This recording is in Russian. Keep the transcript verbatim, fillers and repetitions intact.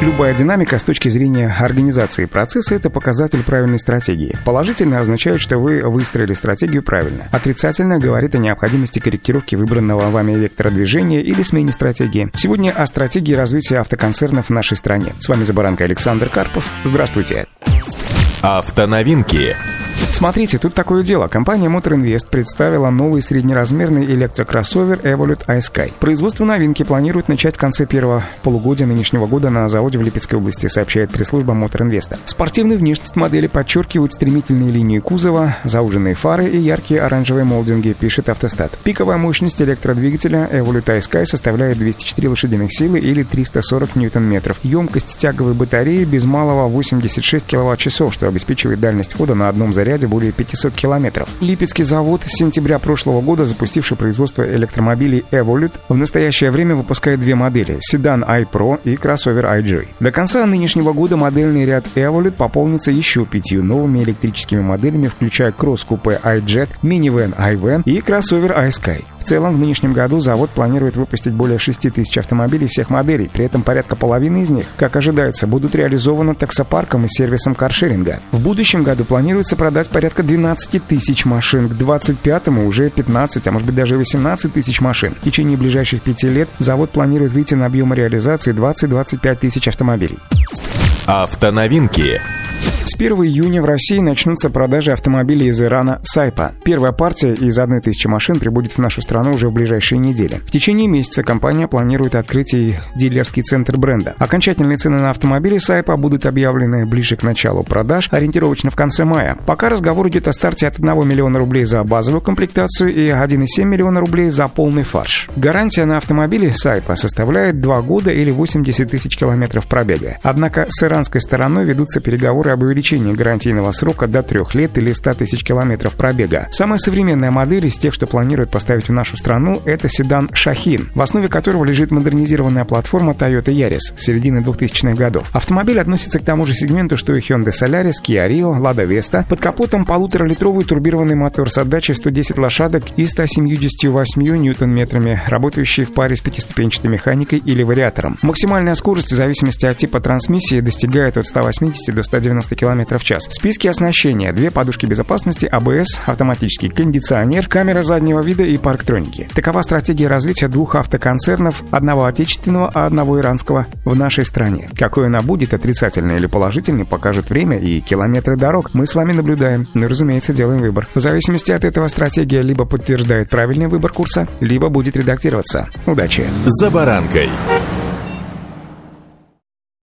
Любая динамика с точки зрения организации процесса – это показатель правильной стратегии. Положительно означает, что вы выстроили стратегию правильно. Отрицательно говорит о необходимости корректировки выбранного вами вектора движения или смене стратегии. Сегодня о стратегии развития автоконцернов в нашей стране. С вами «За баранкой» Александр Карпов. Здравствуйте. Автоновинки. Смотрите, тут такое дело. Компания Моторинвест представила новый среднеразмерный электрокроссовер Эволют Ай-Скай. Производство новинки планируют начать в конце первого полугодия нынешнего года на заводе в Липецкой области, сообщает пресс-служба Моторинвеста. Спортивная внешность модели подчеркивает стремительные линии кузова, зауженные фары и яркие оранжевые молдинги, пишет Автостат. Пиковая мощность электродвигателя Эволют Ай-Скай составляет двести четыре лошадиных силы или триста сорок ньютон-метров. Емкость тяговой батареи без малого восемьдесят шесть киловатт-часов, что обеспечивает дальность хода на одном заряде более пятисот километров. Липецкий завод, с сентября прошлого года запустивший производство электромобилей Evolute, в настоящее время выпускает две модели – седан iPro и кроссовер iJoy. До конца нынешнего года модельный ряд Evolute пополнится еще пятью новыми электрическими моделями, включая кросс-купе iJet, минивэн iVan и кроссовер iSky. В целом, в нынешнем году завод планирует выпустить более шести тысяч автомобилей всех моделей, при этом порядка половины из них, как ожидается, будут реализованы таксопарком и сервисом каршеринга. В будущем году планируется продать порядка двенадцати тысяч машин, к двадцать пятому уже пятнадцать, а может быть даже восемнадцать тысяч машин. В течение ближайших пяти лет завод планирует выйти на объем реализации двадцать-двадцать пять тысяч автомобилей. Автоновинки. С первого июня в России начнутся продажи автомобилей из Ирана «Сайпа». Первая партия из тысячи машин прибудет в нашу страну уже в ближайшие недели. В течение месяца компания планирует открыть и дилерский центр бренда. Окончательные цены на автомобили «Сайпа» будут объявлены ближе к началу продаж, ориентировочно в конце мая. Пока разговор идет о старте от одного миллиона рублей за базовую комплектацию и одного целого семи десятых миллиона рублей за полный фарш. Гарантия на автомобили «Сайпа» составляет два года или восемьдесят тысяч километров пробега. Однако с иранской стороной ведутся переговоры об увеличении гарантийного срока до трёх лет или ста тысяч километров пробега. Самая современная модель из тех, что планируют поставить в нашу страну, это седан «Шахин», в основе которого лежит модернизированная платформа Toyota Yaris середины двухтысячных годов. Автомобиль относится к тому же сегменту, что и Hyundai Solaris, Kia Rio, Lada Vesta. Под капотом полуторалитровый турбированный мотор с отдачей сто десять лошадок и ста семьюдесятью восьмью ньютон-метрами, работающий в паре с пятиступенчатой механикой или вариатором. Максимальная скорость в зависимости от типа трансмиссии достигает от ста восьмидесяти до ста девяноста километров в час. В списке оснащения: две подушки безопасности, АБС, автоматический кондиционер, камера заднего вида и парктроники. Такова стратегия развития двух автоконцернов, одного отечественного, а одного иранского, в нашей стране. Какой она будет, отрицательной или положительной, покажут время и километры дорог. Мы с вами наблюдаем, но, разумеется, делаем выбор. В зависимости от этого стратегия либо подтверждает правильный выбор курса, либо будет редактироваться. Удачи! За баранкой!